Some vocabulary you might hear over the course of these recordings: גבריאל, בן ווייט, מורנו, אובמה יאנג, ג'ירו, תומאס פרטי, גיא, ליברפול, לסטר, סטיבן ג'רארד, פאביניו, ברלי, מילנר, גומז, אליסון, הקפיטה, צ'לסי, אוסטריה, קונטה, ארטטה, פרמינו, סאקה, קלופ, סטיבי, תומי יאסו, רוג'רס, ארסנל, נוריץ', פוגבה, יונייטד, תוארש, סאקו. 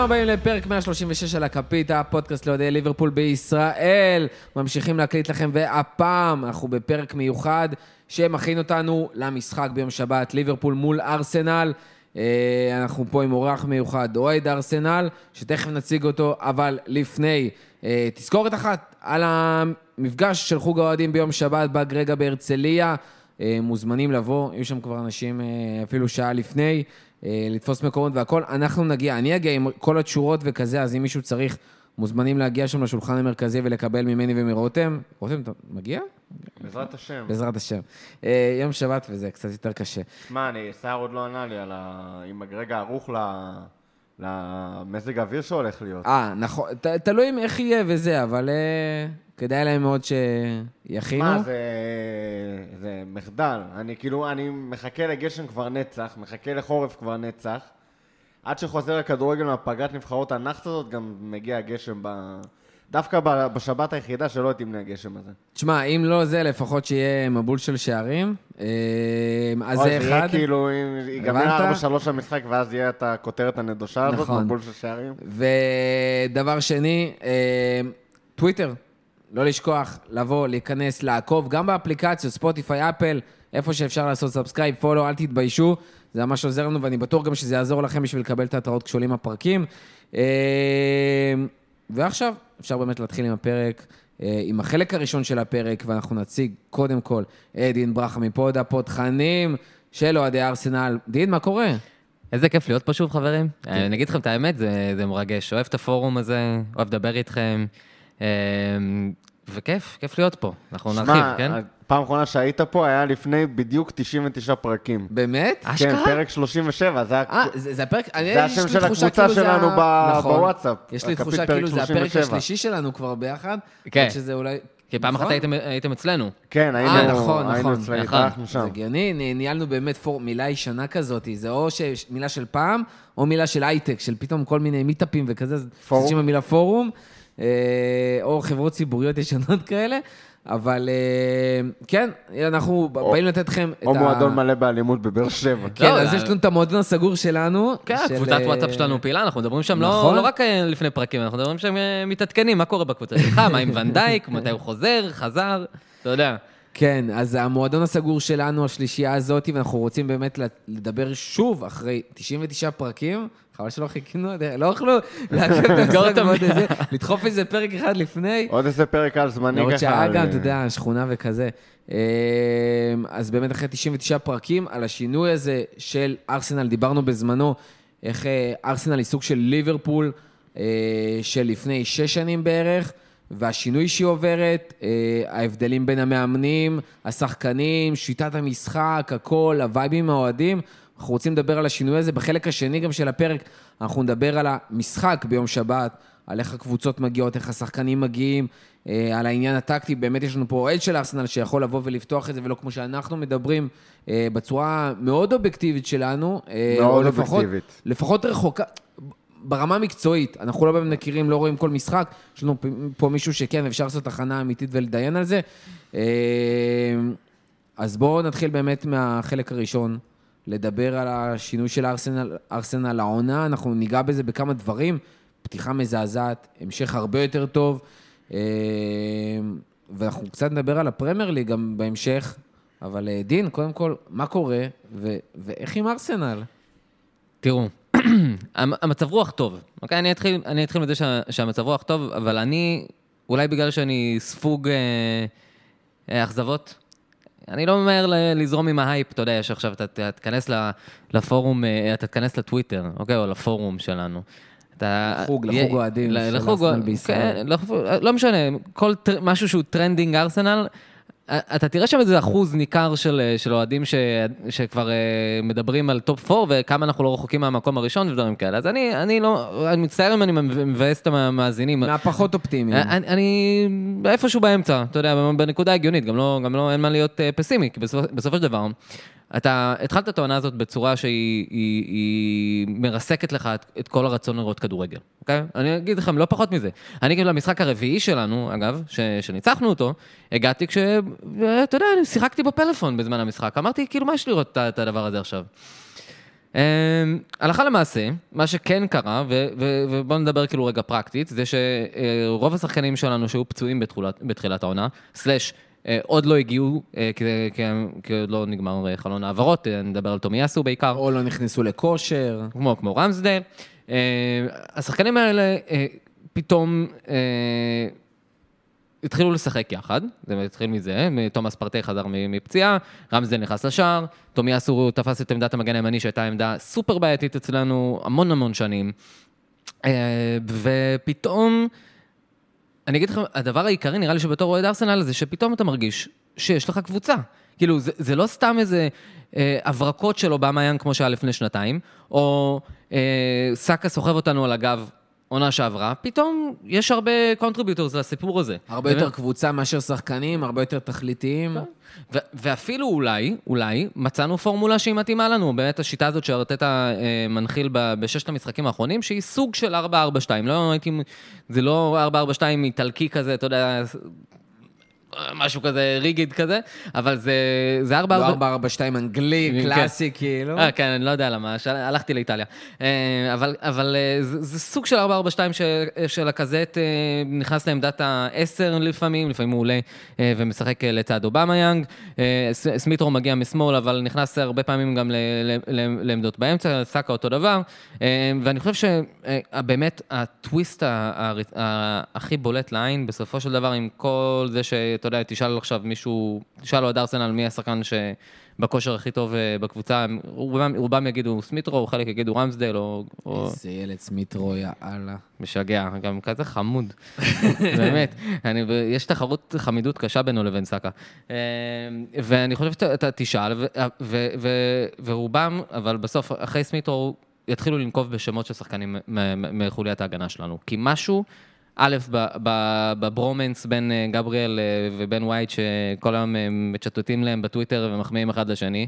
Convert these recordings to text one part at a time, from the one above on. ברוכים הבאים לפרק 136 על הקפיטה, הפודקאסט לאוהדי ליברפול בישראל. ממשיכים להקליט לכם, והפעם אנחנו בפרק מיוחד שמכין אותנו למשחק ביום שבת, ליברפול מול ארסנל. אנחנו פה עם אורח מיוחד, אוהד ארסנל, שתכף נציג אותו, אבל לפני תזכורת אחת על המפגש של חוג האוהדים ביום שבת בגרגה בהרצליה. מוזמנים לבוא, יש שם כבר אנשים אפילו שעה לפני, לתפוס מקומות והכל, אנחנו נגיע, אני אגיע עם כל התשורות וכזה, אז אם מישהו צריך, מוזמנים להגיע שם לשולחן המרכזי ולקבל ממני ומרותם. רותם, אתה מגיע? בעזרת השם. בעזרת השם. יום שבת וזה, קצת יותר קשה. מה, אני, שיער עוד לא ענה לי על ה... אם רגע ערוך למזג האוויר שהולך להיות. נכון, תלוי איך יהיה וזה, אבל... כדאי להם מאוד שיחינו. מה, זה מחדל. אני מחכה לגשם כבר נצח, מחכה לחורף כבר נצח. עד שחוזר הכדורגל מהפגרת נבחרות הנחת הזאת, גם מגיע הגשם דווקא בשבת היחידה שלא תמנה הגשם הזה. תשמע, אם לא זה, לפחות שיהיה מבול של שערים. אז זה אחד. יהיה כאילו, אם ייגמר 4-3 המשחק, ואז יהיה את הכותרת הנדושה הזאת, מבול של שערים. ודבר שני, טוויטר. לא לשכוח, לבוא, להיכנס, לעקוב, גם באפליקציות, ספוטיפיי, אפל, איפה שאפשר לעשות סאבסקרייב, פולו, אל תתביישו, זה ממש עוזר לנו, ואני בטוח גם שזה יעזור לכם בשביל לקבל את ההתראות כשעולים הפרקים. ועכשיו אפשר באמת להתחיל עם הפרק, עם החלק הראשון של הפרק, ואנחנו נציג קודם כל דין ברחמי פה, דפות חנים של אוהדי ארסנל. דין, מה קורה? איזה כיף להיות פה שוב, חברים. אני אגיד לכם את האמת, זה מרגש. אוהב את הפורום הזה, אוהב לדבר איתכם. וכיף, כיף להיות פה. אנחנו נרחיב, כן? פעם אחרונה שהיית פה היה לפני בדיוק 99 פרקים. באמת? כן, פרק 37. זה הפרק... זה השם של הקבוצה שלנו בוואטסאפ. יש לי תחושה כאילו זה הפרק השלישי שלנו כבר ביחד. כן. כי פעם אחת הייתם אצלנו. כן, היינו אצלנו, התארחנו שם. זה גני, ניהלנו באמת מילה ישנה כזאת, זה או מילה של פעם, או מילה של הייטק, של פתאום כל מיני מיטאפים וכזה, חושבים המילה פורום. או חברות ציבוריות ישנות כאלה, אבל כן, אנחנו באים לתת לכם את ה... או מועדון מלא באלימות בבאר שבע. כן, אז יש לנו את המועדון הסגור שלנו. כן, קבוצת וואטסאפ שלנו פעילה, אנחנו מדברים שם לא רק לפני פרקים, אנחנו מדברים שם מתעדכנים, מה קורה בקבוצה שלך, מה עם ונדייק, מתי הוא חזר, אתה יודע. כן, אז המועדון הסגור שלנו, השלישייה הזאת, ואנחנו רוצים באמת לדבר שוב אחרי 99 פרקים, חבל שלא חיכינו, לא אוכלו לדחוף איזה פרק אחד לפני. עוד איזה פרק על זמני ככה. עוד שעה גם, אתה יודע, שכונה וכזה. אז באמת אחרי 99 פרקים, על השינוי הזה של ארסנל, דיברנו בזמנו, איך ארסנל היא סוג של ליברפול, של לפני 6 שנים בערך, והשינוי שהיא עוברת, ההבדלים בין המאמנים, השחקנים, שיטת המשחק, הכל, הווייבים האוהדים, אנחנו רוצים לדבר על השינוי הזה. בחלק השני גם של הפרק, אנחנו נדבר על המשחק ביום שבת, על איך הקבוצות מגיעות, איך השחקנים מגיעים, על העניין הטקטי. באמת יש לנו פה אוהד של ארסנל שיכול לבוא ולפתוח את זה, ולא כמו שאנחנו מדברים בצורה מאוד אובייקטיבית שלנו. מאוד אובייקטיבית. לפחות רחוקה. ברמה המקצועית, אנחנו לא באמת מכירים, לא רואים כל משחק, יש לנו פה מישהו שכן, אפשר לעשות תחנה אמיתית ולדיין על זה. אז בואו נתחיל באמת מהחלק הראשון, לדבר על השינוי של ארסנל לעונה, אנחנו ניגע בזה בכמה דברים, פתיחה מזעזעת, המשך הרבה יותר טוב, ואנחנו קצת נדבר על הפרמייר ליג גם בהמשך, אבל דין, קודם כל, מה קורה, ואיך עם ארסנל? תראו, המצב רוח טוב, אוקיי? אני אתחיל מזה שהמצב רוח טוב, אבל אני, אולי בגלל שאני ספוג אכזבות, אני לא ממהר לזרום עם ההייפ, אתה יודע, יש עכשיו, אתה תכנס לפורום, אתה תכנס לטוויטר, אוקיי? או לפורום שלנו. לחוג אוהדים של ארסנל בישראל. לא משנה, כל משהו שהוא טרנדינג ארסנל, אתה תראה שם איזה אחוז ניכר של אוהדים שכבר מדברים על טופ 4, וכמה אנחנו לא רחוקים מהמקום הראשון ודברים כאלה. אז אני לא, אני מצטער אם אני מבאס את המאזינים. מהפחות אופטימיים. אני איפשהו באמצע, אתה יודע, בנקודה הגיונית, גם לא אין מה להיות פסימי, כי בסופו של דבר, אתה התחלת את העונה הזאת בצורה שהיא מרסקת לך את כל הרצון לראות כדורגל, אוקיי? אני אגיד לכם, לא פחות מזה. אני כאילו למשחק הרביעי שלנו, אגב, שניצחנו אותו, הגעתי אתה יודע, אני שיחקתי בפלאפון בזמן המשחק. אמרתי, כאילו, מה יש לראות את הדבר הזה עכשיו? הלכה למעשה, מה שכן קרה, ובואו נדבר כאילו רגע פרקטית, זה שרוב השחקנים שלנו שהיו פצועים בתחילת העונה, סלש עוד לא הגיעו, כי עוד לא נגמר חלון העברות, נדבר על תומי יאסו בעיקר. או לא נכנסו לכושר. כמו רמסדה. השחקנים האלה פתאום התחילו לשחק יחד, זה התחיל מזה, תומאס פרטי חזר מפציעה, רמסדה נכנס לשער, תומי יאסו תפס את עמדת המגן הימני, שהייתה עמדה סופר בעייתית אצלנו המון שנים, ופתאום, אני אגיד לכם, הדבר העיקרי נראה לי שבתור אוהד ארסנל, זה שפתאום אתה מרגיש שיש לך קבוצה, כאילו זה לא סתם איזה הברקות של אובמה יאנג כמו שהיה לפני שנתיים, או סאקה סוחב אותנו על הגב, עונה שעברה, פתאום יש הרבה קונטריביוטורס לסיפור הזה. הרבה יותר קבוצה מאשר שחקנים, הרבה יותר תכליתיים. ואפילו אולי, מצאנו פורמולה שהיא מתאימה לנו, באמת השיטה הזאת שארטטה מנחיל בששת המשחקים האחרונים, שהיא סוג של 4-4-2, זה לא 4-4-2 איטלקי כזה, אתה יודע, משהו כזה ריגיד כזה, אבל זה 4-4-2 אנגלי, קלאסי כאילו. כן, אני לא יודע למה, הלכתי לאיטליה. אבל זה סוג של 4-4-2 של הקזט, נכנס לעמדת ה-10 לפעמים הוא עולה ומשחק לצד אובמה יאנג, סמיטרו מגיע משמאל, אבל נכנס הרבה פעמים גם לעמדות באמצע, סאקה אותו דבר, ואני חושב שבאמת הטוויסט הכי בולט לעין, בסופו של דבר עם כל זה ש אתה יודע, תשאל עכשיו מישהו, תשאל לו את ארסנל מי השחקן שבכושר הכי טוב בקבוצה, רובם יגידו סמיטרו, חלק יגידו רמסדל, או... איזה ילד סמיטרו, יאללה. משגע, גם כזה חמוד. באמת, יש תחרות חמידות קשה בינו לבין סאקה. ואני חושב שאתה תשאל, ורובם, אבל בסוף, אחרי סמיטרו, יתחילו לנקוב בשמות של שחקנים מחוליית ההגנה שלנו. כי משהו... א', בברומנס בין גבריאל ובין וייט, שכל היום מצ'טוטים להם בטוויטר ומחמיאים אחד לשני,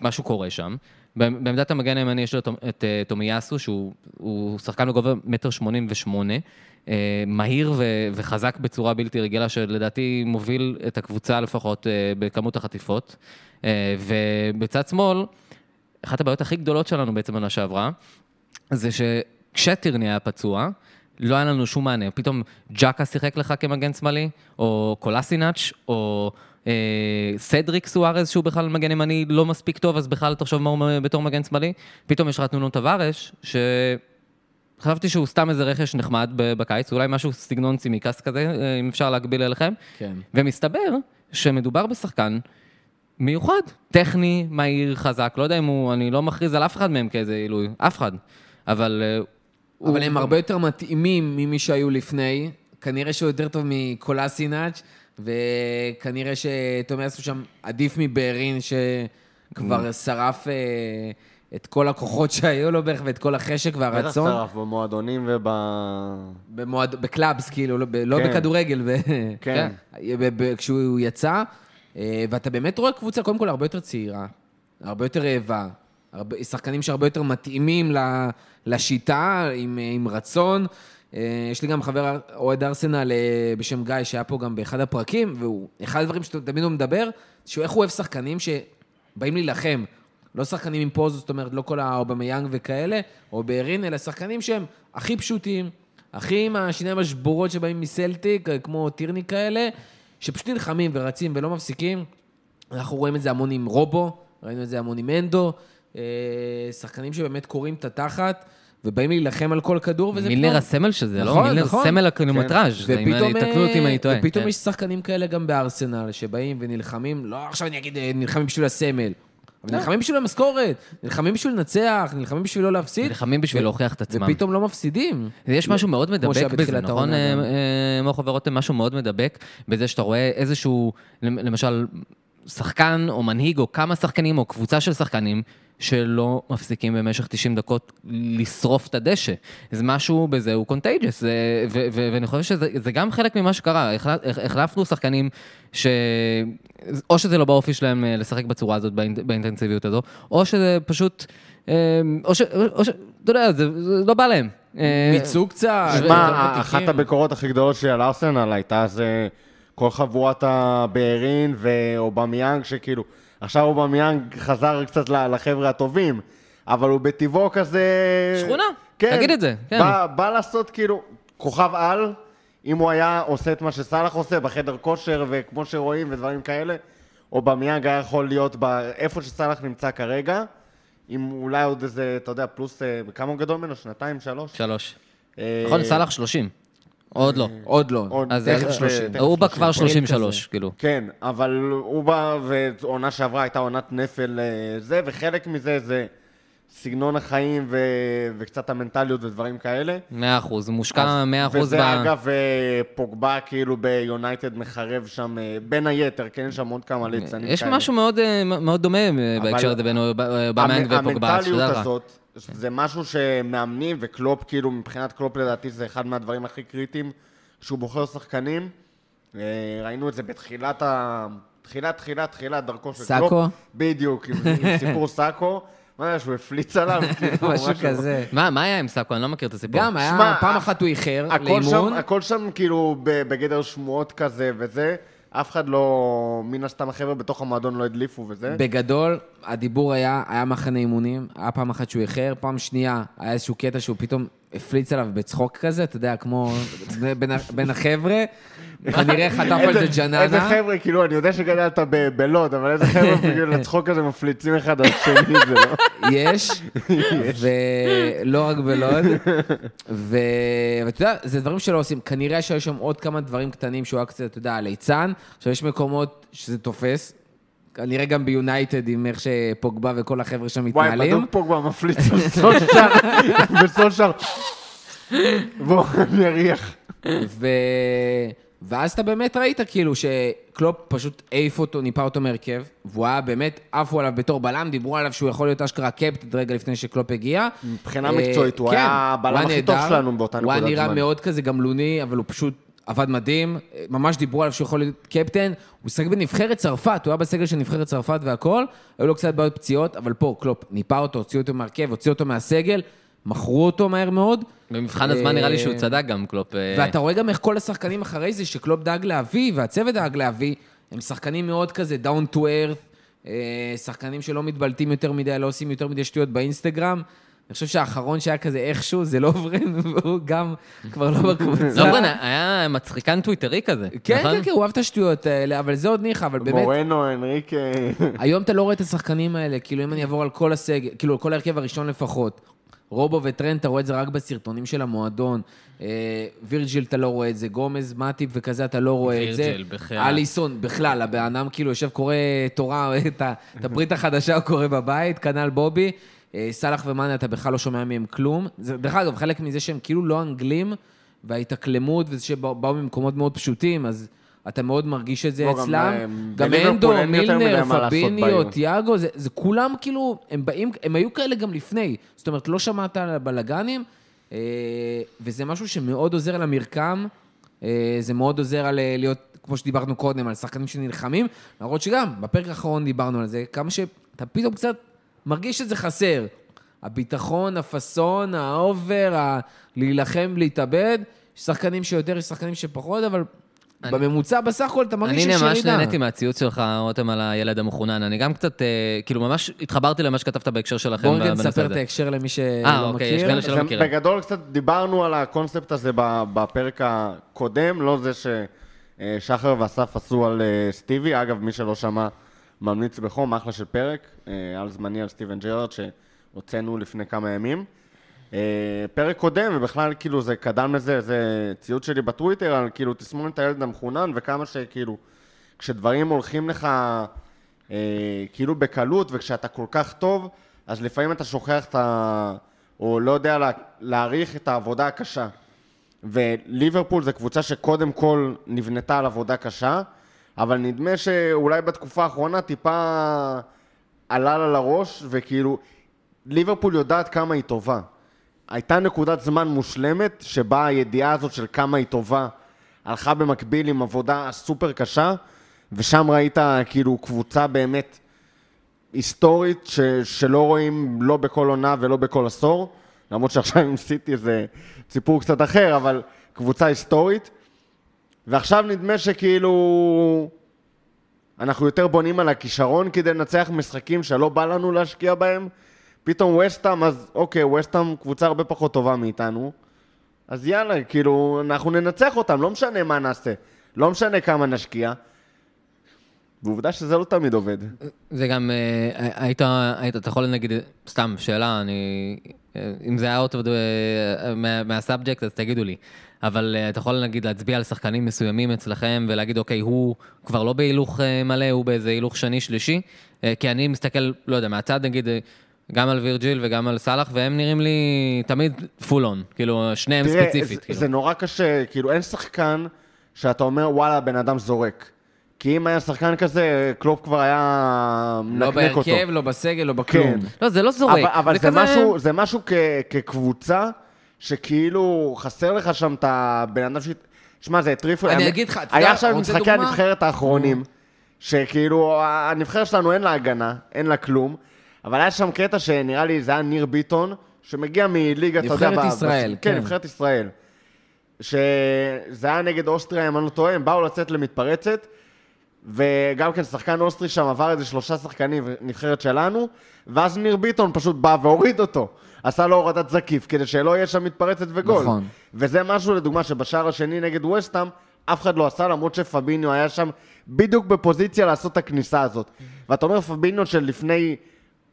משהו קורה שם. בעמדת המגן הימני יש לו את תומי יאסו, שהוא שחקן בגובה 1.88 מטר, מהיר וחזק בצורה בלתי רגילה, שלדעתי מוביל את הקבוצה לפחות בכמות החטיפות. ובצד שמאל, אחת הבעיות הכי גדולות שלנו בעצם בנה שעברה, זה שכשטירני היה פצוע, לא היה לנו שום מענה, פתאום ג'קה שיחק לך כמגן שמאלי, או קולסינאץ', או סדריק סוארז, שהוא בכלל מגן ימני לא מספיק טוב, אז בכלל תחשוב מה הוא בתור מגן שמאלי, פתאום יש רתנו תוארש, שחשבתי שהוא סתם איזה רכש נחמד בקיץ, אולי משהו סגנון צימיקס כזה, אם אפשר להגביל אליכם, כן. ומסתבר שמדובר בשחקן, מיוחד, טכני, מהיר, חזק, לא יודע אם הוא, אני לא מכריז על אף אחד מהם כאיזה אילוי, אף אחד, אבל הם הרבה יותר מתאימים ממי שהיו לפני, כנראה שהוא יותר טוב מקולסינאץ', וכנראה שתומי עשו שם עדיף מבארין, שכבר שרף את כל הכוחות שהיו לו בערך, ואת כל החשק והרצון. בטח שרף במועדונים בקלאבס, כאילו, לא בכדורגל. כן. כשהוא יצא, ואתה באמת רואה קבוצה, קודם כל, הרבה יותר צעירה, הרבה יותר רעבה, שחקנים שהרבה יותר מתאימים לשיטה, עם רצון. יש לי גם חבר אוהד ארסנל בשם גיא, שהיה פה גם באחד הפרקים, והוא, אחד הדברים שתמיד הוא מדבר, שהוא איך הוא אוהב שחקנים שבאים להילחם, לא שחקנים עם פוז, זאת אומרת, לא כל האובמה יאנג וכאלה, או בארין, אלא שחקנים שהם הכי פשוטים, הכי עם השיניים השבורות שבאים מסלטיק, כמו טירני כאלה, שפשוט נלחמים ורצים ולא מפסיקים. אנחנו רואים את זה המון עם רובו, ראינו את זה המון עם אנדו, שחקנים שבאמת קוראים את התחת, ובאים להילחם על כל כדור, וזה פתאום... מילר הסמל שזה, לא? מילר סמל הקילומטראז', תקלו אותי מה אני טועה. ופתאום יש שחקנים כאלה גם בארסנל, שבאים ונלחמים, לא עכשיו אני אגיד, נלחמים בשביל הסמל, אבל נלחמים בשביל המשכורת, נלחמים בשביל לנצח, נלחמים בשביל לא להפסיד. נלחמים בשביל להוכיח את עצמם. ופתאום לא מפסידים. יש משהו מאוד מדבק בזה, נכון? מוח ורותם, משהו מאוד מדבק בזה שאתה רואה איזשהו, למשל, שחקן או מנהיג או כמה שחקנים או קבוצה של שחקנים שלא מפסיקים במשך 90 דקות לשרוף את הדשא. אז משהו בזה הוא קונטייג'ס, ואני חושב שזה גם חלק ממה שקרה. החלפנו שחקנים או שזה לא באופי שלהם לשחק בצורה הזאת, באינטנסיביות הזו, או שזה פשוט, אתה יודע, זה לא בא להם. מיצוג קצת. שמע, אחת הביקורות הכי גדולות שלי על ארסנל הייתה זה כל חבורת הבארין ואובמה יאנג שכאילו, עכשיו אובמה יאנג חזר קצת לחבר'ה הטובים, אבל הוא בטבעו כזה... שכונה, כן, תגיד את זה. כן. בא לעשות כאילו כוכב על, אם הוא היה עושה את מה שסלח עושה בחדר כושר וכמו שרואים ודברים כאלה, אובמה יאנג היה יכול להיות איפה שסלח נמצא כרגע, עם אולי עוד איזה, אתה יודע, פלוס, כמה הוא גדול ממנו? שנתיים, שלוש? 3. נכון, סלח 30. עוד לא. עוד לא. אז תכף 30. הוא בא כבר 33, כאילו. כן, אבל הוא בא, ועונה שעברה הייתה עונת נפל זה, וחלק מזה זה סגנון החיים וקצת המנטליות ודברים כאלה. 100%, מושקע 100%. וזה אגב פוגבה כאילו ביונייטד מחרב שם בין היתר, כן, יש שם עוד כמה ליצנים כאלה. יש משהו מאוד דומה בהקשר הזה בין אובמה ופוגבה. המנטליות הזאת, זה משהו שמאמנים, וקלופ, כאילו, מבחינת קלופ לדעתי, זה אחד מהדברים הכי קריטיים, שהוא בוחר שחקנים. ראינו את זה בתחילת תחילת דרכו של קלופ. סאקו? בדיוק, עם סיפור סאקו. מה היה שהוא הפליץ עליו? משהו כזה. מה היה עם סאקו? אני לא מכיר את הסיפור. גם היה, פעם אחת הוא איחר לאימון. הכל שם כאילו בגדר שמועות כזה וזה. אף אחד לא, מן הסתם החבר'ה בתוך המועדון לא הדליפו וזה. בגדול, הדיבור היה מחנה אימונים, היה פעם אחת שהוא איחר, פעם שנייה היה איזשהו קטע שהוא פתאום הפליץ עליו בצחוק כזה, אתה יודע, כמו בין החבר'ה, כנראה חטף על זה ג'ננה. איזה חבר'ה, כאילו, אני יודע שגדלת בלוד, אבל איזה חבר'ה, כאילו, לצחוק הזה מפליצים אחד על שני, זה לא? יש, ולא רק בלוד, ואתה יודע, זה דברים שלא עושים, כנראה שהיו שם עוד כמה דברים קטנים שהוא היה קצת, אתה יודע, ליצן, עכשיו יש מקומות שזה תופס, כנראה גם ביונייטד עם איך שפוגבה וכל החבר'ה שם מתנהלים. וואי, בדוק פוגבה מפליץ בסולשר, בוא נריח. ואז אתה באמת ראית כאילו שקלופ פשוט העיף אותו, ניפה אותו מרכב, והוא היה באמת, עפו עליו בתור בלם, דיברו עליו שהוא יכול להיות אשכרה קפטן רגע לפני שקלופ הגיע. מבחינה מקצועית, הוא היה בלם הכי טוב שלנו באותה נקודת זמן. הוא היה נראה מאוד כזה גמלוני, אבל הוא פשוט עבד מדהים, ממש דיברו עליו שהוא יכול להיות קפטן, הוא שחק בנבחרת צרפת, הוא היה בסגל של נבחרת צרפת והכל, היו לו קצת בעיות פציעות, אבל פה קלופ ניפה אותו, הוציאו אותו מהרכב, הוציאו אותו מהסגל, מכרו אותו מהר מאוד. במבחן הזמן נראה לי שהוא צדק גם קלופ. ואתה רואה גם איך כל השחקנים אחרי זה, שקלופ דאג להביא, והצוות דאג להביא, הם שחקנים מאוד כזה, down to earth, שחקנים שלא מתבלטים יותר מדי, לא עושים יותר מדי שטויות באינסטגרם. אני חושב שהאחרון שהיה כזה איכשהו, זה לוברן, והוא גם כבר לא בקבוצה. לוברן היה מצחיקן טוויטרי כזה. כן, כן, כן, הוא אוהב את השטויות האלה, אבל זה עוד ניחא, אבל באמת... מורנו, אנריק... היום אתה לא רואה את השחקנים האלה, כאילו אם אני אעבור על כל הסגל, כאילו כל הרכב הראשון לפחות, רובו וטרנט, אתה רואה את זה רק בסרטונים של המועדון, וירג'ל אתה לא רואה את זה, גומז, מטיפ וכזה אתה לא רואה את זה. וירג'ל, בכלל. אליסון, בכלל, הבענם כאילו יושב, קורא תורה, את הברית החדשה, קורא בבית, קנאל בובי. סלח ומאנה, אתה בכלל לא שומע מהם כלום. דרך אגב, חלק מזה שהם כאילו לא אנגלים, וההתאקלמות, וזה שבאו ממקומות מאוד פשוטים, אז אתה מאוד מרגיש את זה אצלם. גם אנדו, מילנר, פאביניו, תיאגו, זה כולם כאילו, הם היו כאלה גם לפני. זאת אומרת, לא שמעת על הבלגנים, וזה משהו שמאוד עוזר על המרקם, זה מאוד עוזר על להיות, כמו שדיברנו קודם, על שחקנים שנלחמים, למרות שגם, בפרק האחרון דיברנו על זה, כמה שאתה פתאום קצת מרגיש שזה חסר. הביטחון, הפסון, האובר, להילחם, להתאבד. יש שחקנים שיותר, יש שחקנים שפחות, אבל בממוצע בסך הכל אתה מרגיש ששרידה. אני ממש נהניתי מהציוץ שלך, רותם, על הילד המחונן. אני גם קצת, כאילו ממש התחברתי למה שכתבת בהקשר שלכם. בואו נגיד ספר את ההקשר למי שלא מכיר. בגדול קצת דיברנו על הקונספט הזה בפרק הקודם, לא זה ששחר ואסף עשו על סטיבי. אגב, מי שלא שמע, ממליץ בחום, אחלה של פרק, על זמני על סטיבן ג'רארד שהוצאנו לפני כמה ימים. פרק קודם, ובכלל כאילו זה קדם לזה, זה ציוט שלי בטוויטר, על כאילו תסמון את הילד המחונן, וכמה שכאילו, כשדברים הולכים לך כאילו בקלות, וכשאתה כל כך טוב, אז לפעמים אתה שוכח את ה... או לא יודע להעריך את העבודה הקשה. וליברפול זה קבוצה שקודם כל נבנתה על עבודה קשה, אבל נדמה שאולי בתקופה האחרונה טיפה עלה לה לראש, וכאילו ליברפול יודעת כמה היא טובה. הייתה נקודת זמן מושלמת שבה הידיעה הזאת של כמה היא טובה הלכה במקביל עם עבודה סופר קשה, ושם ראית כאילו קבוצה באמת היסטורית שלא רואים לא בכל עונה ולא בכל עשור, למרות שעכשיו עם סיטי זה סיפור קצת אחר, אבל קבוצה היסטורית. ועכשיו נדמה שכאילו אנחנו יותר בונים על הכישרון כדי לנצח משחקים שלא בא לנו להשקיע בהם. פתאום ווסט-אם, אז אוקיי, ווסט-אם קבוצה הרבה פחות טובה מאיתנו, אז יאללה, כאילו, אנחנו ננצח אותם, לא משנה מה נעשה, לא משנה כמה נשקיע. ועובדה שזה לא תמיד עובד. זה גם, היית, אתה יכול להגיד, סתם, שאלה, אם זה היה עוד מהסאבג'קט, אז תגידו לי. אבל אתה יכול להגיד, להצביע על שחקנים מסוימים אצלכם, ולהגיד, אוקיי, הוא כבר לא בהילוך מלא, הוא באיזה הילוך שני, שלישי, כי אני מסתכל, לא יודע, מהצד, נגיד, גם על וירג'ל וגם על סלח, והם נראים לי תמיד פולון, כאילו, שניהם ספציפית. זה נורא קשה, כאילו, אין שחקן שאתה אומר, וואלה, בן אדם זורק. כי אם היה שחקן כזה, קלופ כבר היה מנקנק אותו. לא בהרכב, לא בסגל, לא בכלום. לא, זה לא זורק. אבל זה משהו כקבוצה, שכאילו חסר לך שם את הבן אדם ש... שמע, זה הטריף... אני אגיד לך, היה עכשיו משחקי הנבחרת האחרונים, שכאילו, הנבחרת שלנו אין לה הגנה, אין לה כלום, אבל היה שם קטע שנראה לי, זה היה ניר ביטון, שמגיע מליגה... נבחרת ישראל. כן, נבחרת ישראל. שזה היה נגד אוסטריה, אם אני לא טועה, הם באו לצאת למתפרצת, וגם כן שחקן אוסטרי שם עבר איזה 3 שחקנים נבחרת שלנו, ואז ניר ביטון פשוט בא והוריד אותו, עשה לו הורדת זקיף כדי שלא יהיה שם מתפרצת וגול. נכון. וזה משהו לדוגמה שבשער השני נגד ווסט-אם אף אחד לא עשה, למרות שפאביניו היה שם בדיוק בפוזיציה לעשות את הכניסה הזאת. ואתה אומר פאביניו של לפני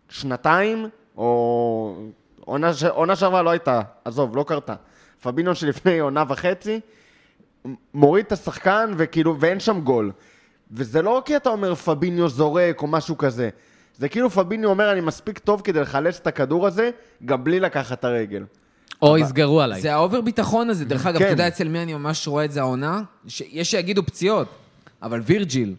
2 או עונה שעברה לא הייתה, עזוב, לא קרתה, פאביניו של לפני 1.5 מוריד את השחקן וכאילו ואין שם גול. וזה לא כי אתה אומר פאביניו זורק או משהו כזה, זה כאילו פאביניו אומר אני מספיק טוב כדי לחלץ את הכדור הזה, גם בלי לקחת את הרגל. או יסגרו עליי. זה האובר ביטחון הזה, דרך אגב, אתה יודע אצל מי אני ממש רואה את זה העונה? יש שיגידו פציעות, אבל וירג'יל,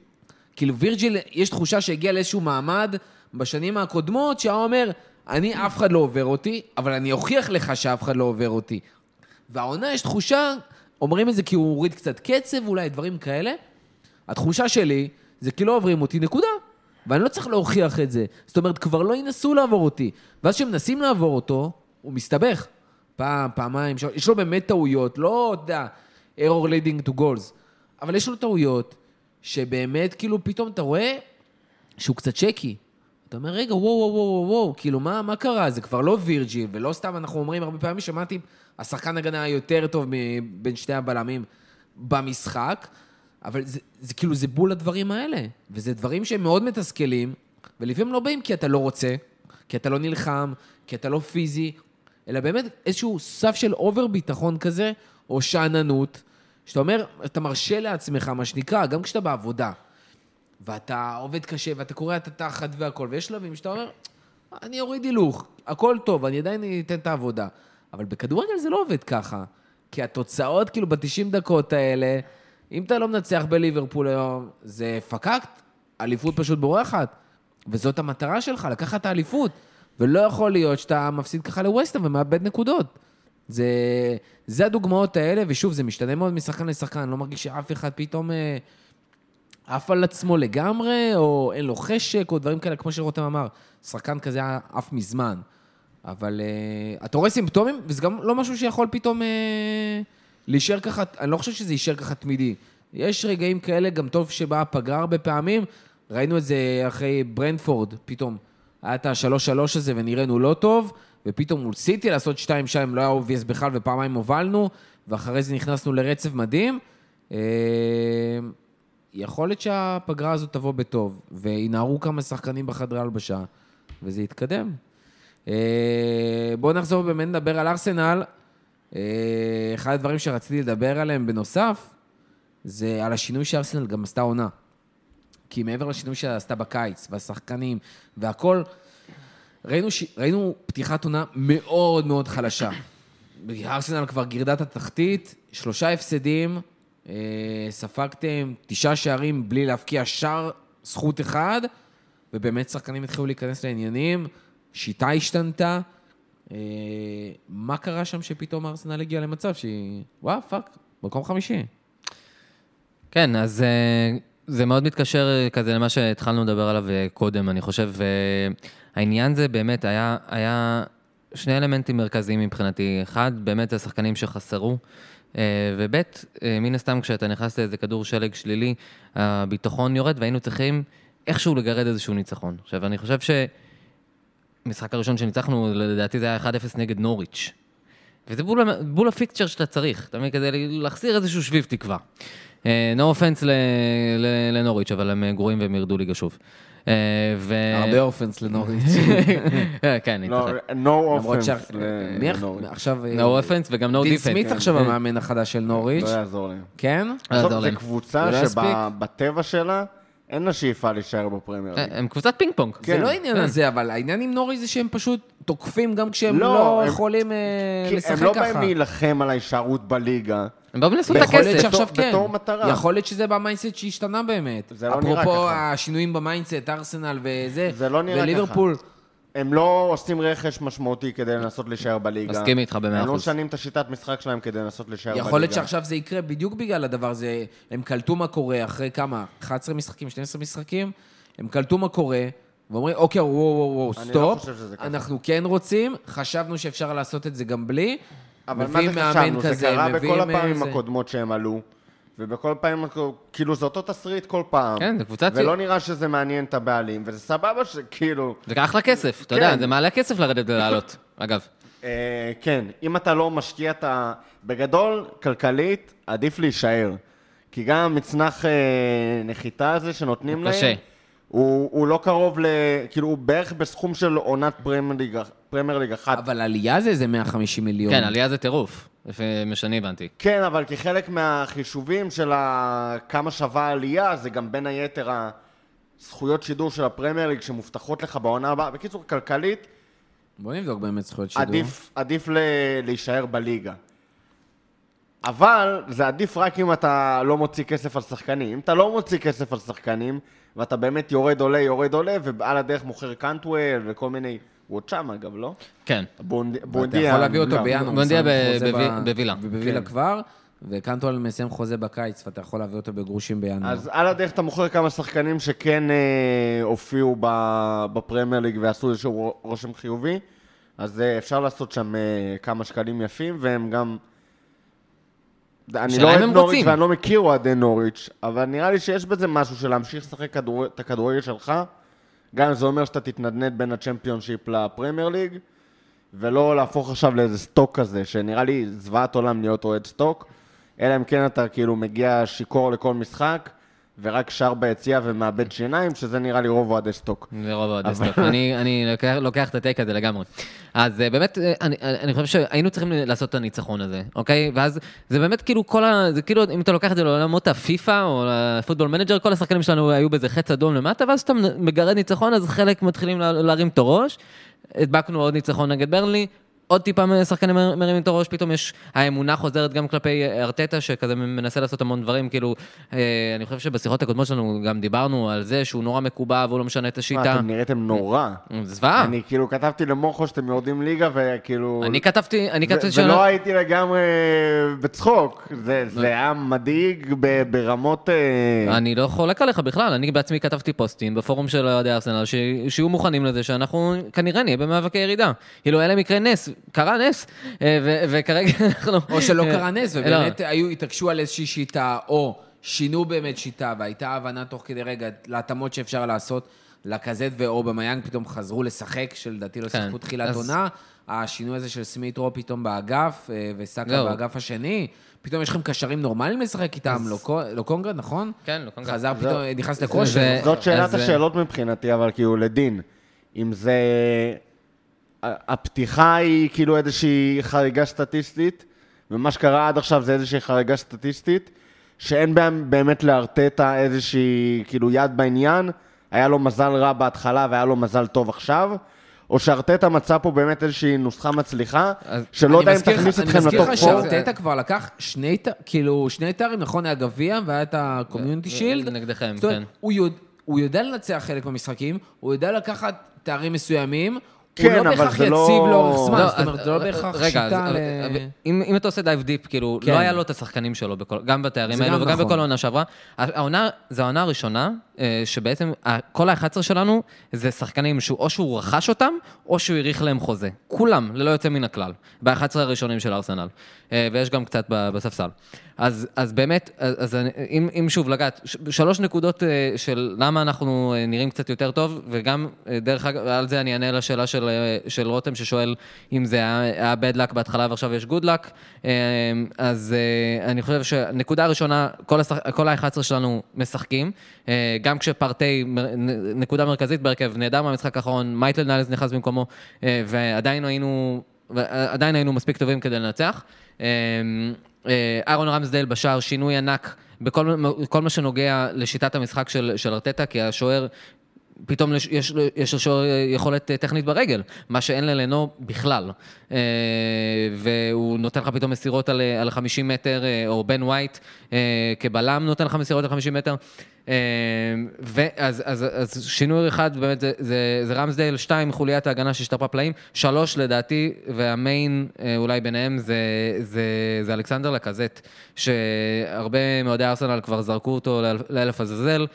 כאילו וירג'יל יש תחושה שהגיע לאיזשהו מעמד בשנים הקודמות, שהוא אומר, אני אף אחד לא עובר אותי, אבל אני אוכיח לך שאף אחד לא עובר אותי. והעונה יש תחושה, אומרים את זה כי הוא הוריד קצת קצב, אולי דברים כאלה. התחושה שלי זה כי לא עוברים אותי נקודה, ואני לא צריך להוכיח את זה. זאת אומרת, כבר לא ינסו לעבור אותי. ואז שהם מנסים לעבור אותו, הוא מסתבך. פעם, פעמיים, יש לו באמת טעויות, לא יודע, error leading to goals, אבל יש לו טעויות שבאמת, כאילו, פתאום אתה רואה שהוא קצת שקי. אתה אומר, רגע, וואו, וואו, וואו, וואו, כאילו, מה קרה? זה כבר לא וירג'יל, ולא סתם אנחנו אומרים, הרבה פעמים שמעתי, השחקן הגנה יותר טוב מבין שתי הבלמים במשחק, אבל זה כאילו זה בול הדברים האלה, וזה דברים שהם מאוד מתסכלים, ולפעמים לא באים כי אתה לא רוצה, כי אתה לא נלחם, כי אתה לא פיזי, אלא באמת איזשהו סף של אובר ביטחון כזה, או שעננות, שאתה אומר, אתה מרשה לעצמך, מה שנקרא, גם כשאתה בעבודה, ואתה עובד קשה, ואתה קורא את התחת והכל, ויש שלבים שאתה אומר, אני אוריד הילוך, הכל טוב, אני עדיין אתן את העבודה, אבל בכדורגל זה לא עובד ככה, כי התוצאות כאילו ב-90 דקות האלה, אם אתה לא מנצח בליברפול היום, זה פקקט, אליפות פשוט בורחת, וזאת המטרה שלך, לקחת את האליפות, ולא יכול להיות שאתה מפסיד ככה לווסט-אם ומאבד נקודות. זה הדוגמאות האלה, ושוב, זה משתנה מאוד משחקן לשחקן, לא מרגיש שאף אחד פתאום עף על עצמו לגמרי, או אין לו חשק, או דברים כאלה, כמו שרותם אמר, שחקן כזה עף מזמן, אבל אתה רואה סימפטומים, וזה גם לא משהו שיכול פתאום... להישאר ככה, אני לא חושב שזה יישאר ככה תמידי. יש רגעים כאלה, גם טוב שבא הפגרה הרבה פעמים, ראינו את זה אחרי ברנפורד, פתאום היה את ה3-3 הזה ונראינו לא טוב, ופתאום מול סיטי לעשות 2-2, לא היה אובייס בכלל ופעמיים הובלנו, ואחרי זה נכנסנו לרצף מדהים. יכול להיות שהפגרה הזאת תבוא בטוב, וינערו כמה שחקנים בחדר הלבשה, וזה יתקדם. בואו נחזור באמת לדבר על ארסנל, אחד הדברים שרציתי לדבר עליהם בנוסף, זה על השינוי שארסנל גם עשתה עונה. כי מעבר לשינוי שעשתה בקיץ, והשחקנים, והכל, ראינו פתיחת עונה מאוד מאוד חלשה. ארסנל כבר גרדת התחתית, 3 הפסדים, ספגתם 9 שערים בלי להפקיע שער זכות אחד, ובאמת שחקנים התחילו להיכנס לעניינים, שיטה השתנתה, מה קרה שם שפתאום ארסנל הגיע למצב שהיא, וואו, פאק, מקום 5? כן, אז זה מאוד מתקשר כזה למה שהתחלנו לדבר עליו קודם, אני חושב, העניין זה באמת היה שני אלמנטים מרכזיים מבחינתי. אחד, באמת השחקנים שחסרו, ובית, מן הסתם כשאתה נכנס לאיזה כדור שלג שלילי, הביטחון יורד, והיינו צריכים איכשהו לגרד איזשהו ניצחון. עכשיו, אני חושב שמשחק הראשון שניצחנו, לדעתי זה היה 1-0 נגד נוריץ'. וזה בול הפיקצ'ר שאתה צריך, אתה מבין, כדי להחסיר איזשהו שביב תקווה. No offense לנוריץ', אבל הם גרועים והם ירדו ליגה שוב. הרבה אופנס לנוריץ'. כן, נו אופנס לנוריץ'. נו אופנס וגם נו דיפנס. דין סמית עכשיו המאמן החדש של נוריץ'. לא יעזור לי. כן? זו קבוצה שבטבע שלה אין לה שאיפה להישאר בפרמייר. הם קבוצת פינג פונג. זה לא העניין הזה, אבל העניין עם נוריץ' זה שהם פשוט תוקפים גם כשהם לא יכולים לשחק ככה. הם לא באים להילחם על ההישארות בליגה. הם באו בנסות את הכסף, בתור מטרה. יכול להיות שזה במיינדסט שהשתנה באמת. אפרופו השינויים במיינדסט, ארסנל וזה, וליברפול. הם לא עושים רכש משמעותי כדי לנסות להישאר בליגה. מסכים איתך ב-100%. הם לא משנים את השיטת משחק שלהם כדי לנסות להישאר בליגה. יכול להיות שעכשיו זה יקרה בדיוק בגלל הדבר הזה. הם קלטו מה קורה אחרי כמה? 11 משחקים, 12 משחקים? הם קלטו מה קורה ואומרים, אוקיי, וואו, סטופ. אנחנו כן רוצים, חשבנו שאפשר לעשות את זה גם בלי. אבל מה זה חשבנו? זה קרה בכל הפעמים הקודמות שהם עלו, ובכל פעמים, כאילו זה אותו תסריט כל פעם. כן, זה קבוצת... ולא נראה שזה מעניין את הבעלים, וזה סבבה שכאילו... זה ככה לכסף, אתה יודע, זה מעלה כסף לרדת ולעלות, אגב. כן, אם אתה לא משקיע את ה... בגדול, כלכלית, עדיף להישאר. כי גם מצנח נחיתה הזה שנותנים להם, הוא לא קרוב ל... כאילו, הוא בערך בסכום של עונת פרמייר ליג אחת. אבל עלייה זה איזה 150 מיליון. כן, עלייה זה טירוף. משנה, הבנתי. כן, אבל כחלק מהחישובים של כמה שווה העלייה, זה גם בין היתר הזכויות שידור של הפרמייר ליג שמובטחות לך בעונה הבאה. בקיצור, כלכלית... בוא נבדוק באמת זכויות שידור. עדיף להישאר בליגה. אבל זה עדיף רק אם אתה לא מוציא כסף על שחקנים. אם אתה לא מוציא כסף על שחקנים, ואתה באמת יורד עולה, ועל הדרך מוכר קנטואל וכל מיני... הוא עוד שם אגב, לא? כן. בונדיה. אתה יכול להביא אותו בינואר. בונדיה בווילה. בווילה כבר, וקנטואל מסיים חוזה בקיץ, ואתה יכול להביא אותו בגרושים בינואר. אז על הדרך אתה מוכר כמה שחקנים שכן הופיעו בפרמייר ליג ועשו איזשהו רושם חיובי, אז אפשר לעשות שם כמה שקלים יפים, והם גם... אני לא אוהב נוריץ' ואני לא מכיר עדיין נוריץ', אבל נראה לי שיש בזה משהו של להמשיך לשחק את הכדורגל שלך, גם זה אומר שאתה תתנדנד בין הצ'מפיונשיפ לפרמייר ליג, ולא להפוך עכשיו לאיזה סטוק כזה, שנראה לי זוועת עולם להיות אוהד סטוק, אלא אם כן אתה כאילו מגיע שיקור לכל משחק, ורק שר ביציאה ומאבד שיניים, שזה נראה לי רוב אוהדי סטוק. זה רוב אוהדי סטוק. אני לוקח את הטייק הזה לגמרי. אז באמת, אני חושב שהיינו צריכים לעשות את הניצחון הזה, אוקיי? ואז זה באמת כאילו כל ה... זה כאילו, אם אתה לוקח את זה לעולמות הפיפה, או לפוטבול מנג'ר, כל השחקנים שלנו היו באיזה חץ אדום למטה, ואז כשאתה מגרד ניצחון, אז חלק מתחילים להרים את הראש. הדבקנו עוד ניצחון נגד ברלי, עוד טיפה מהשחקנים מרימים את הראש, פתאום יש, האמונה חוזרת גם כלפי ארטטה, שכזה מנסה לעשות המון דברים, כאילו, אני חושב שבשיחות הקודמות שלנו גם דיברנו על זה, שהוא נורא מקובע, והוא לא משנה את השיטה. אתם נראיתם נורא. זוועה. אני כאילו כתבתי למוחו שאתם יורדים ליגה, וכאילו... אני כתבתי ולא הייתי לגמרי בצחוק. זה היה מדאיג ברמות... אני לא חולק עליך בכלל, אני בעצמי כתבתי פוסטים בפורום של אוהדי ארסנל, שיהיו מוכנים לזה שאנחנו כנראה נהיה במאבקי ירידה. כאילו, אלה מקרה נס. קרה נס, וכרגע אנחנו... או שלא קרה נס, ובאמת התעקשו על איזושהי שיטה, או שינו באמת שיטה, והייתה הבנה תוך כדי רגע להתאמות שאפשר לעשות לכזאת ואובמה יאנג, פתאום חזרו לשחק, שלדעתי לא שיחקו תחילת עונה, השינוי הזה של סמיטרו פתאום באגף, וסאקה באגף השני, פתאום יש לכם קשרים נורמליים לשחק איתם, לא קונגרד, נכון? כן, לא קונגרד. חזר פתאום, נכנס לקרוש. זאת שאלת השאלות מבחינתי, אבל כאילו לדין, אם זה... הפתיחה היא כאילו איזושהי חריגה סטטיסטית, ומה שקרה עד עכשיו זה איזושהי חריגה סטטיסטית, שאין באמת לארטטה איזושהי כאילו יד בעניין, היה לו מזל רע בהתחלה והיה לו מזל טוב עכשיו, או שארטטה מצא פה באמת איזושהי נוסחה מצליחה, שלא יודע אם תכניס אתכם לתוך פה. אני מזכיר לך שארטטה כבר לקח שני תארים, נכון, היה גביע והיה את הקומיוניטי שילד. נגדכם, כן. הוא יודע לנצח חלק במשחקים, הוא יודע לקחת תארים מסוימים, הוא לא בהכרח יציב לאורך זמן, זאת אומרת, זה לא בהכרח שיטה... אם אתה עושה דייב דיפ, כאילו, לא היה לו את השחקנים שלו, גם בתארים האלו וגם בכל העונה שעברה. זו העונה הראשונה שבעצם כל ה-11 שלנו זה שחקנים או שהוא רכש אותם, או שהוא יריך להם חוזה. כולם, ללא יוצא מן הכלל, ב-11 הראשונים של ארסנל. ויש גם קצת בספסל. אז באמת, אם שוב לגעת, 3 נקודות של למה אנחנו נראים קצת יותר טוב, וגם דרך אגב, על זה אני אענה לשאלה של רותם, ששואל אם זה היה bad luck בהתחלה ועכשיו יש good luck. אז אני חושב שהנקודה הראשונה, כל ה-11 שלנו משחקים, גם כשפרטי, נקודה מרכזית בהרכב, נהדר מהמשחק האחרון, מייטל נאלס נכנס במקומו, ועדיין היינו מספיק טובים כדי לנצח. ארון רמסדל בשער, שינוי ענק בכל מה שנוגע לשיטת המשחק של ארטטה, כי השוער פתאום יש לשוער יכולת טכנית ברגל, מה שאין ללנו בכלל. והוא נותן לך פתאום מסירות על 50 מטר, או בן ווייט כבלם נותן לך מסירות על 50 מטר. אז שינוי אחד באמת זה רמסדייל, 2 חוליית ההגנה שהשתפרה פלאים, 3 לדעתי, והמיין אולי ביניהם זה אלכסנדר לקזט, שהרבה מאוד ארסנל כבר זרקו אותו לאלף הזזל,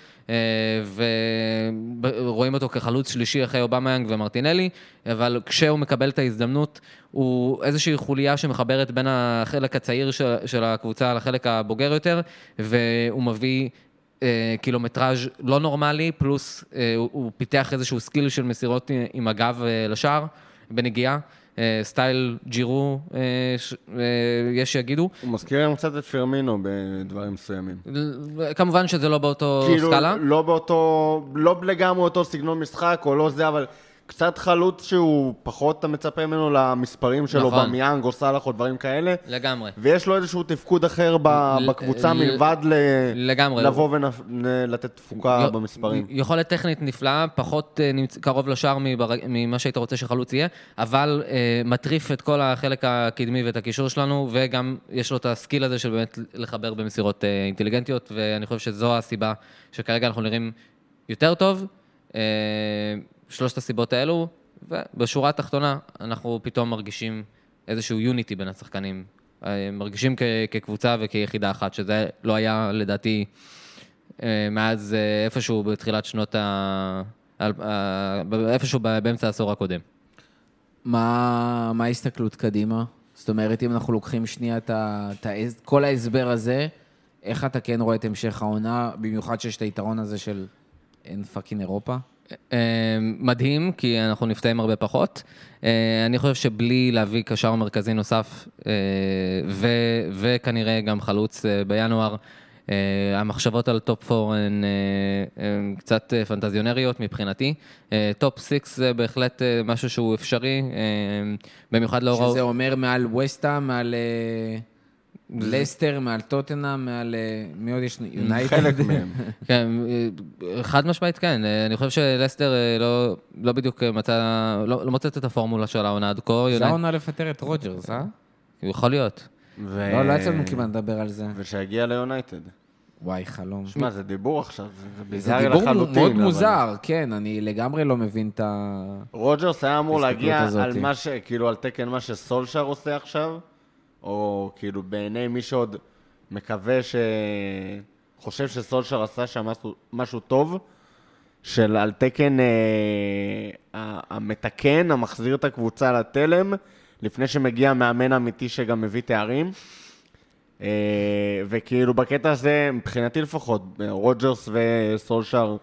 ורואים אותו כחלוץ שלישי אחרי אובמה יאנג ומרטינלי, אבל כשהוא מקבל את ההזדמנות הוא איזושהי חוליה שמחברת בין החלק הצעיר של הקבוצה לחלק הבוגר יותר, והוא מביא קילומטראז' לא נורמלי, פלוס הוא פיתח איזשהו סקיל של מסירות עם הגב לשער, בנגיעה, סטייל ג'ירו, יש שיגידו. הוא מזכיר להם קצת את פרמינו בדברים מסוימים. כמובן שזה לא באותו סקאלה. כאילו לא לגמרי אותו סגנון משחק או לא זה, אבל קצת חלוץ שהוא פחות מצפה ממנו למספרים שלו, נכון. במיאנג או סלח או דברים כאלה. לגמרי. ויש לו איזשהו תפקוד אחר בקבוצה מלבד לגמרי. לבוא ולתת תפוקה במספרים. יכולת טכנית נפלאה, פחות קרוב לשער ממה שהיית רוצה שחלוץ יהיה, אבל מטריף את כל החלק הקדמי ואת הקישור שלנו, וגם יש לו את הסקיל הזה של באמת לחבר במסירות אינטליגנטיות, ואני חושב שזו הסיבה שכרגע אנחנו נראים יותר טוב. 3 הסיבות האלו, ובשורה התחתונה אנחנו פתאום מרגישים איזשהו יוניטי בין השחקנים, מרגישים כקבוצה וכיחידה אחת, שזה לא היה לדעתי מאז איפשהו בתחילת שנות איפשהו באמצע העשור הקודם. מה ההסתכלות קדימה? זאת אומרת, אם אנחנו לוקחים שנייה כל ההסבר הזה, איך אתה כן רואה את המשך העונה, במיוחד שיש את היתרון הזה של אין פאקינג אירופה? מדהים, כי אנחנו נפתעים הרבה פחות. אני חושב שבלי להביא קשר מרכזי נוסף וכנראה גם חלוץ בינואר, המחשבות על טופ 4 הן קצת פנטזיונריות מבחינתי. טופ 6 זה בהחלט משהו שהוא אפשרי, במיוחד לאור... שזה אומר מעל ווסט-אם, מעל... לסטר, מעל טוטנאם, מעל... מי עוד יש? יונייטד? חלק מהם. כן, חד משמעית, כן. אני חושב שלסטר לא בדיוק מצא... לא מוצאת את הפורמולה של העונה עד כה. זה העונה לפטר את רוג'רס, אה? יכול להיות. לא יצאנו כמעט לדבר על זה. ושהגיע ליונייטד. וואי, חלום. שמע, זה דיבור עכשיו, זה ביזארי לחלוטין. זה דיבור מאוד מוזר, כן, אני לגמרי לא מבין את ה... רוג'רס היה אמור להגיע על מה ש... כאילו, על תקן מה שסולשר עושה עכשיו. או כאילו בעיני מי שעוד מקווה שחושב שסולשר עשה שם משהו טוב, של על תקן המתקן, המחזיר את הקבוצה לתלם, לפני שמגיע מאמן אמיתי שגם מביא תארים. וכאילו בקטע הזה, מבחינתי לפחות, רוג'רס וסולשר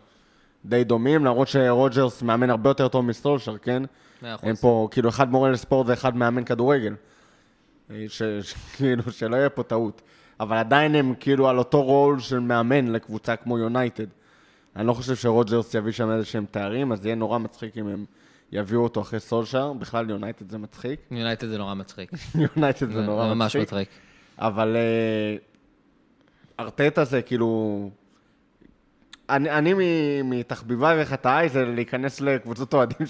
די דומים, למרות שרוג'רס מאמן הרבה יותר טוב מסולשר, כן? הם פה כאילו אחד מורה לספורט ואחד מאמן כדורגל. כאילו שלא יהיה פה טעות, אבל עדיין הם כאילו על אותו רול של מאמן לקבוצה כמו יונייטד. אני לא חושב שרוג'רס יביא שם איזה שהם תארים, אז יהיה נורא מצחיק אם הם יביאו אותו אחרי סולשר. בכלל יונייטד זה מצחיק, יונייטד זה נורא מצחיק, יונייטד זה נורא מצחיק, אבל ארטטה זה כאילו, אני מתחביבה וחטאי זה להיכנס לקבוצות אוהדים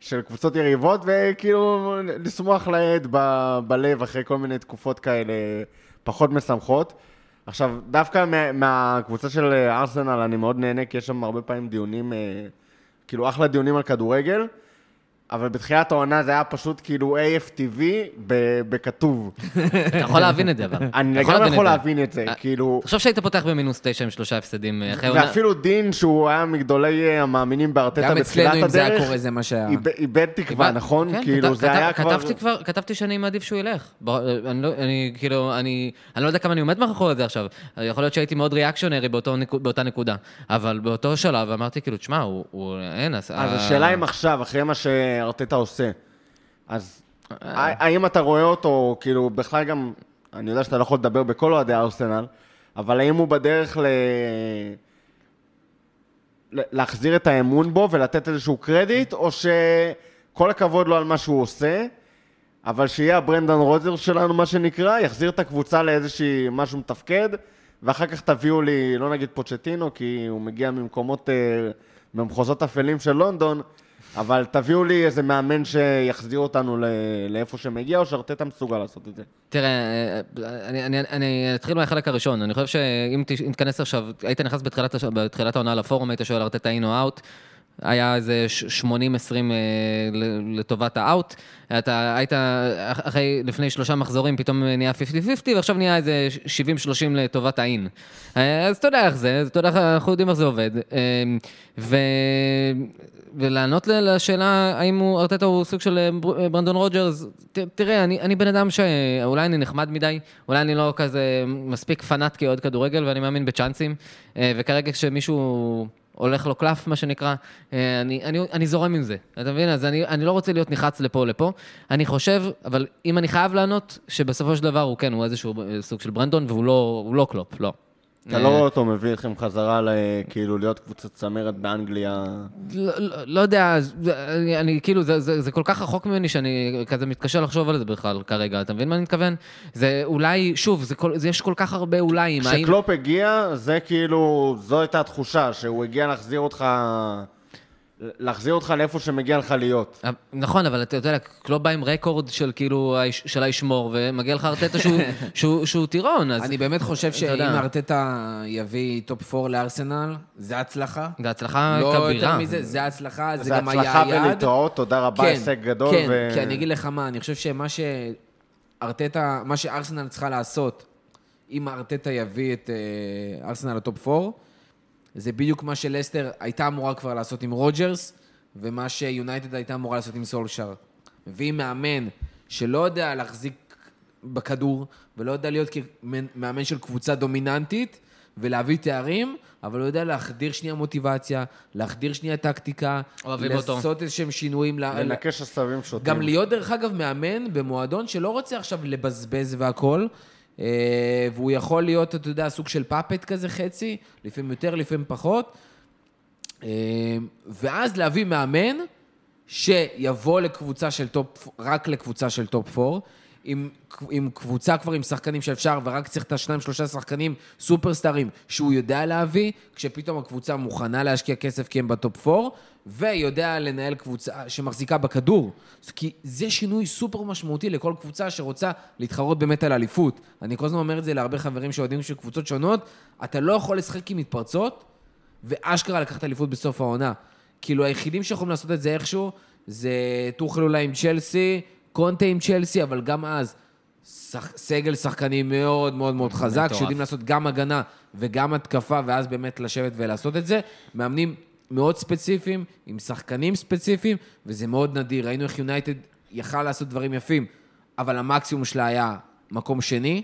של קבוצות יריבות, וכאילו לשמוח לעד בלב אחרי כל מיני תקופות כאלה פחות משמחות. עכשיו, דווקא מהקבוצה של ארסנל אני מאוד נהנה, כי יש שם הרבה פעמים דיונים, כאילו אחלה דיונים על כדורגל, אבל בתחילת העונה זה היה פשוט כאילו AFTV בכתוב. אתה יכול להבין את זה, אבל. אני גם יכול להבין את זה, כאילו... תחשוב שהיית פותח במינוס 9 עם 3 הפסדים. ואפילו דין, שהוא היה מגדולי המאמינים בארטטה בתחילת הדרך, איבד תקווה, נכון? כאילו זה היה כבר... כתבתי שאני מעדיף שהוא ילך. אני לא יודע כמה אני עומד מאחורי זה עכשיו. יכול להיות שהייתי מאוד ריאקשונרי באותה נקודה. אבל באותו שלב אמרתי כאילו, תשמע, הוא אין... אז השאלה אם עכשיו, אחרי מה ש... ארטטה עושה. אז האם אתה רואה אותו, כאילו, בכלל גם, אני יודע שאתה לא יכול לדבר בכל אוהדי ארסנל, אבל האם הוא בדרך להחזיר את האמון בו ולתת איזשהו קרדיט, או שכל הכבוד לו על מה שהוא עושה, אבל שיהיה הברנדן רוג'רס שלנו, מה שנקרא, יחזיר את הקבוצה לאיזושהי משהו מתפקד, ואחר כך תביאו לי, לא נגיד פוצ'טינו, כי הוא מגיע ממקומות, ממחוזות אפלים של לונדון, אבל תביאו לי איזה מאמן שיחזיר אותנו לאיפה שמגיע, או שארטטה מסוגל לעשות את זה. תראה, אני אתחיל מהחלק הראשון. אני חושב שאם תכנס עכשיו, היית נכנס בתחילת העונה לפורום, היית שואל ארטטה אין או אאוט, היה איזה 80-20 לטובת האאוט, אתה היית לפני 3 מחזורים פתאום נהיה 50-50, ועכשיו נהיה איזה 70-30 לטובת האין. אז אתה יודע איך זה, אנחנו יודעים איך זה עובד. ולענות לשאלה האם ארטטה הוא סוג של ברנדון רוג'רס, תראה, אני בן אדם שאולי אני נחמד מדי, אולי אני לא כזה מספיק פנאטי עוד כדורגל, ואני מאמין בצ'אנסים, וכרגע כשמישהו... הולך לו קלף, מה שנקרא, אני זורם עם זה, אתה מבין? אז אני לא רוצה להיות נחץ לפה או לפה, אני חושב, אבל אם אני חייב לענות, שבסופו של דבר הוא כן, הוא איזשהו סוג של ברנדון, והוא לא קלופ, לא. אתה לא רואה אותו מביא אתכם חזרה כאילו להיות קבוצת צמרת באנגליה? לא יודע, אני כאילו, זה כל כך רחוק ממני שאני כזה מתקשה לחשוב על זה בכלל כרגע, אתה מבין מה אני מתכוון? זה אולי, שוב, יש כל כך הרבה אולי. כשקלופ הגיע, זה כאילו, זו הייתה התחושה, שהוא הגיע להחזיר אותך לאיפה שמגיע לך להיות. נכון, אבל אתה יודע, לא בא עם רקורד של כאילו, של הישמור, ומגיע לך ארטטה שהוא טירון. אני באמת חושב שאם ארטטה יביא טופ 4 לארסנל, זה הצלחה. זה הצלחה כבירה. לא יותר מזה, זה הצלחה, זה גם היה יעד. זה הצלחה ולהתראות, תודה רבה, הישג גדול. כן, כי אני אגיד לך מה, אני חושב שמה שארטטה, מה שארסנל צריכה לעשות, אם ארטטה יביא את ארסנל לטופ 4, זה בדיוק מה שלסטר הייתה אמורה כבר לעשות עם רוג'רס, ומה שיונייטד הייתה אמורה לעשות עם סולשר. והיא מאמן שלא יודע להחזיק בכדור, ולא יודע להיות מאמן של קבוצה דומיננטית, ולהביא תארים, אבל הוא יודע להחדיר שנייה מוטיבציה, להחדיר שנייה טקטיקה, לעשות איזשהם שינויים. לנקש עשבים שוטים. גם להיות דרך אגב מאמן במועדון שלא רוצה עכשיו לבזבז והכל, והוא יכול להיות, אתה יודע, סוג של פאפט כזה חצי, לפעמים יותר, לפעמים פחות, ואז להביא מאמן שיבוא לקבוצה של טופ, רק לקבוצה של טופ 4, עם קבוצה כבר עם שחקנים שאפשר, ורק צריך את 2-3 שחקנים סופרסטרים שהוא יודע להביא, כשפתאום הקבוצה מוכנה להשקיע כסף כי הם בטופ 4, ויודע לנהל קבוצה שמחזיקה בכדור. כי זה שינוי סופר משמעותי לכל קבוצה שרוצה להתחרות באמת על אליפות. אני כל הזמן אומר את זה להרבה חברים שעודים של קבוצות שונות, אתה לא יכול לשחק עם מתפרצות, ואשכרה לקחת אליפות בסוף העונה. כאילו היחידים שיכולים לעשות את זה איכשהו, זה תוכל אולי עם צ'לסי, קונטה עם צ'לסי, אבל גם אז סגל שחקני מאוד מאוד מאוד חזק, שיודעים לעשות גם הגנה וגם התקפה, ואז באמת לשבת ולעשות את זה. מאמנים מאוד ספציפיים, עם שחקנים ספציפיים, וזה מאוד נדיר. ראינו איך יונייטד יכל לעשות דברים יפים, אבל המקסימום שלה היה מקום שני,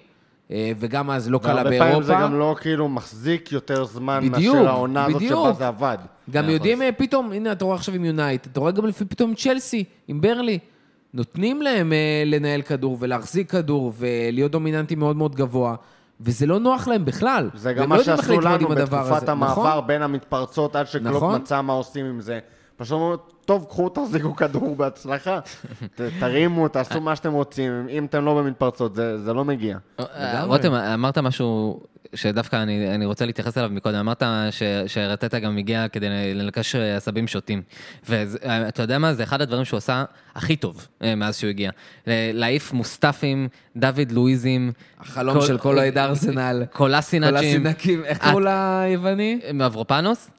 וגם אז לא קלה באירופה. הרבה פעמים זה גם לא כאילו מחזיק יותר זמן מאשר העונה הזאת שבה זה עבד. גם יודעים פתאום, הנה אתה רואה עכשיו עם יונייטד, אתה רואה גם פתאום צ'לסי, עם ברלי. נותנים להם לנהל כדור ולהחזיק כדור ולהיות דומיננטי מאוד מאוד גבוה, וזה לא נוח להם בכלל. זה גם מה שעשו לנו בתקופת המעבר בין המתפרצות עד שקלופ מצא מה עושים עם זה. פשוט אומרים, טוב, קחו, תחזיקו כדור בהצלחה, תרימו, תעשו מה שאתם רוצים, אם אתם לא במתפרצות, זה לא מגיע. רותם, אמרת משהו שדווקא אני רוצה להתייחס אליו מקודם, אמרת שהרטטה גם הגיע כדי ללקש עשבים שוטים, ואתה יודע מה, זה אחד הדברים שהוא עשה הכי טוב מאז שהוא הגיע, להעיף מוסטפים, דוד לואיזים, החלום של כל העדה ארסנל, קולסינאצ'ים, איך קראו ליווני? אברופנוס?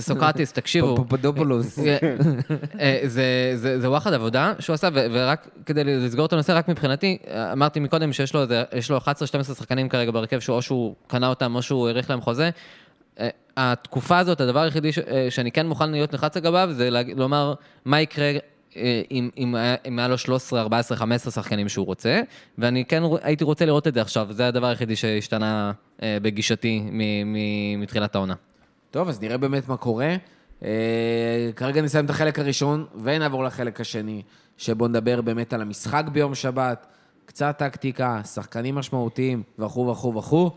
סוקרטיס, תקשיבו. פופדופולוס. זה וואחד עבודה שהוא עשה, ורק כדי לסגור את הנושא, רק מבחינתי, אמרתי מקודם שיש לו 11-12 שחקנים כרגע ברכב, שאו שהוא קנה אותם, או שהוא העריך להם חוזה. התקופה הזאת, הדבר היחידי שאני כן מוכן להיות נחץ לגביו, זה לומר מה יקרה אם היה לו 13, 14, 15 שחקנים שהוא רוצה, ואני כן הייתי רוצה לראות את זה עכשיו, זה הדבר היחידי שהשתנה בגישתי מתחילת העונה. טוב, אז נראה באמת מה קורה. כרגע נסיים את החלק הראשון, ונעבור לחלק השני, שבו נדבר באמת על המשחק ביום שבת, קצת טקטיקה, שחקנים משמעותיים, וכו וכו וכו.